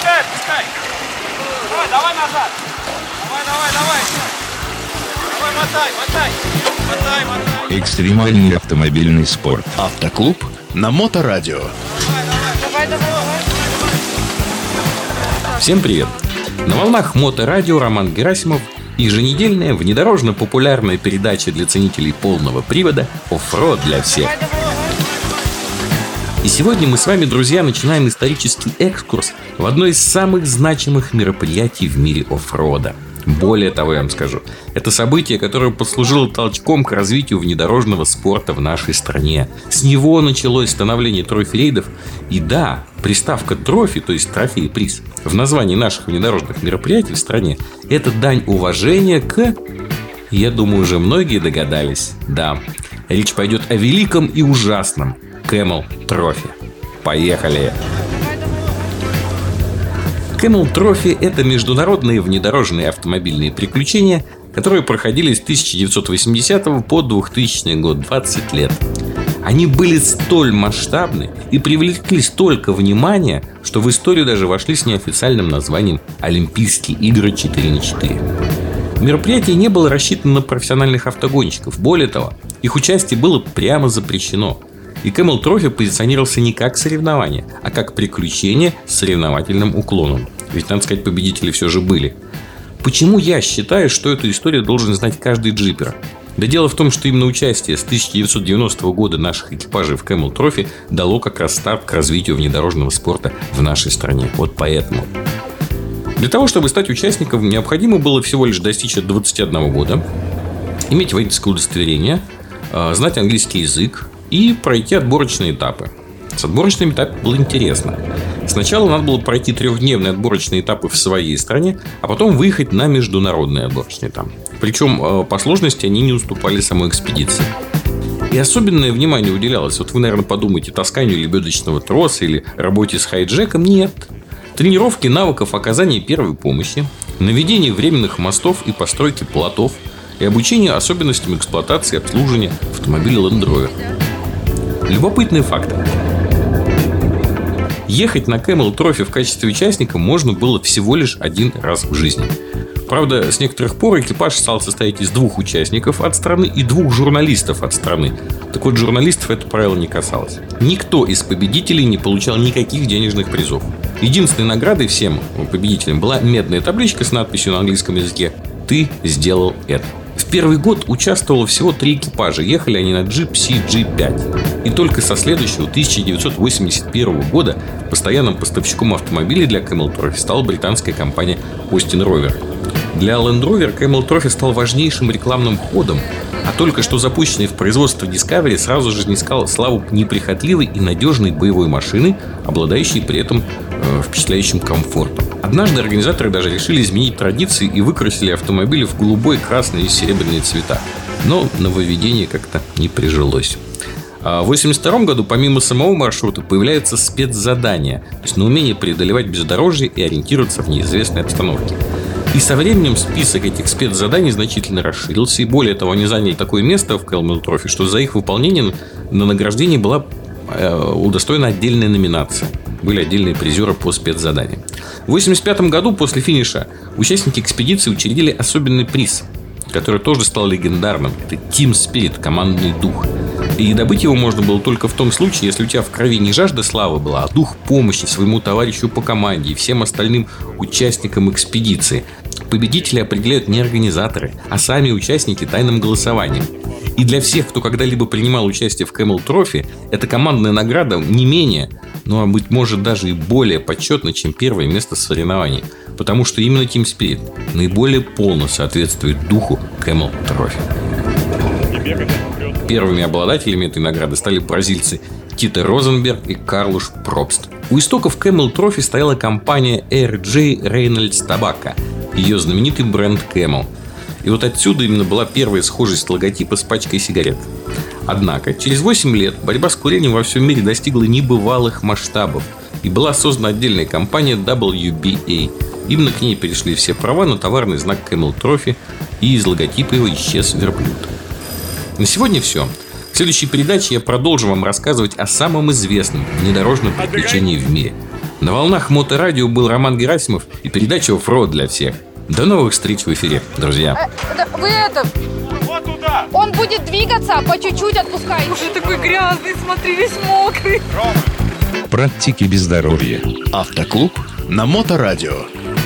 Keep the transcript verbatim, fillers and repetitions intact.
пускай, пускай. Давай, давай назад. Давай, давай, давай. Давай, мотай, мотай. Мотай, мотай. Экстремальный автомобильный спорт. Автоклуб на Моторадио. Давай, давай, давай, давай. Всем привет. На волнах Моторадио Роман Герасимов. Еженедельная внедорожно-популярная передача для ценителей полного привода «Оффроуд для всех». И сегодня мы с вами, друзья, начинаем исторический экскурс в одно из самых значимых мероприятий в мире оффрода. Более того, я вам скажу, это событие, которое послужило толчком к развитию внедорожного спорта в нашей стране. С него началось становление трофи-рейдов. И да, приставка «трофи», то есть «трофей» и «приз», в названии наших внедорожных мероприятий в стране – это дань уважения к... Я думаю, уже многие догадались. Да, речь пойдет о великом и ужасном Camel Trophy. Поехали! Camel Trophy – это международные внедорожные автомобильные приключения, которые проходили с тысяча девятьсот восьмидесятого по двухтысячный год, двадцать лет. Они были столь масштабны и привлекли столько внимания, что в историю даже вошли с неофициальным названием «Олимпийские игры четыре на четыре». Мероприятие не было рассчитано на профессиональных автогонщиков. Более того, их участие было прямо запрещено. И Camel Trophy позиционировался не как соревнование, а как приключение с соревновательным уклоном. Ведь, надо сказать, победители все же были. Почему я считаю, что эту историю должен знать каждый джипер? Да дело в том, что именно участие с тысяча девятьсот девяностого года наших экипажей в Camel Trophy дало как раз старт к развитию внедорожного спорта в нашей стране. Вот поэтому. Для того, чтобы стать участником, необходимо было всего лишь достичь двадцати одного года, иметь водительское удостоверение, знать английский язык, и пройти отборочные этапы. С отборочными этапами было интересно. Сначала надо было пройти трехдневные отборочные этапы в своей стране, а потом выехать на международные отборочные этапы. Причем по сложности они не уступали самой экспедиции. И особенное внимание уделялось. Вот вы, наверное, подумаете, тасканию лебедочного троса или работе с хайджеком. Нет. Тренировки навыков оказания первой помощи, наведение временных мостов и постройки плотов и обучение особенностям эксплуатации и обслуживания автомобиля Land Rover. Любопытные факты. Ехать на Camel Trophy в качестве участника можно было всего лишь один раз в жизни. Правда, с некоторых пор экипаж стал состоять из двух участников от страны и двух журналистов от страны. Так вот, журналистов это правило не касалось. Никто из победителей не получал никаких денежных призов. Единственной наградой всем победителям была медная табличка с надписью на английском языке «Ты сделал это». В первый год участвовало всего три экипажа, ехали они на джи си пять. И только со следующего, тысяча девятьсот восемьдесят первого года, постоянным поставщиком автомобилей для Camel Trophy стала британская компания Austin Rover. Для Land Rover Camel Trophy стал важнейшим рекламным ходом, а только что запущенный в производство Discovery сразу же снискал славу неприхотливой и надежной боевой машины, обладающей при этом э, впечатляющим комфортом. Однажды организаторы даже решили изменить традиции и выкрасили автомобили в голубой, красный и серебряные цвета. Но нововведение как-то не прижилось. В восемьдесят втором году помимо самого маршрута появляется спецзадание, то есть на умение преодолевать бездорожье и ориентироваться в неизвестной обстановке. И со временем список этих спецзаданий значительно расширился, и более того, они заняли такое место в Camel Trophy, что за их выполнение на награждение была удостоена отдельная номинация. Были отдельные призеры по спецзаданиям. В восемьдесят пятом году после финиша участники экспедиции учредили особенный приз, который тоже стал легендарным. Это Team Spirit, командный дух. И добыть его можно было только в том случае, если у тебя в крови не жажда славы была, а дух помощи своему товарищу по команде и всем остальным участникам экспедиции. Победителей определяют не организаторы, а сами участники тайным голосованием. И для всех, кто когда-либо принимал участие в Camel Trophy, эта командная награда не менее, ну а быть может даже и более почетна, чем первое место соревнований. Потому что именно Team Spirit наиболее полно соответствует духу Camel Trophy. Первыми обладателями этой награды стали бразильцы Тита Розенберг и Карлуш Пробст. У истоков Camel Trophy стояла компания эр джей. Reynolds Tobacco, ее знаменитый бренд Camel. И вот отсюда именно была первая схожесть логотипа с пачкой сигарет. Однако, через восемь лет борьба с курением во всем мире достигла небывалых масштабов, и была создана отдельная компания дабл ю би эй. Именно к ней перешли все права на товарный знак Camel Trophy, и из логотипа его исчез верблюд. На сегодня все. В следующей передаче я продолжу вам рассказывать о самом известном внедорожном приключении в мире. На волнах Моторадио был Роман Герасимов и передача «Оффроуд для всех». До новых встреч в эфире, друзья. А, да, вы это... Вот туда. Он будет двигаться, по чуть-чуть отпускай. Уже такой грязный, смотри, весь мокрый. Рома. Практики бездоровья. Автоклуб на Моторадио.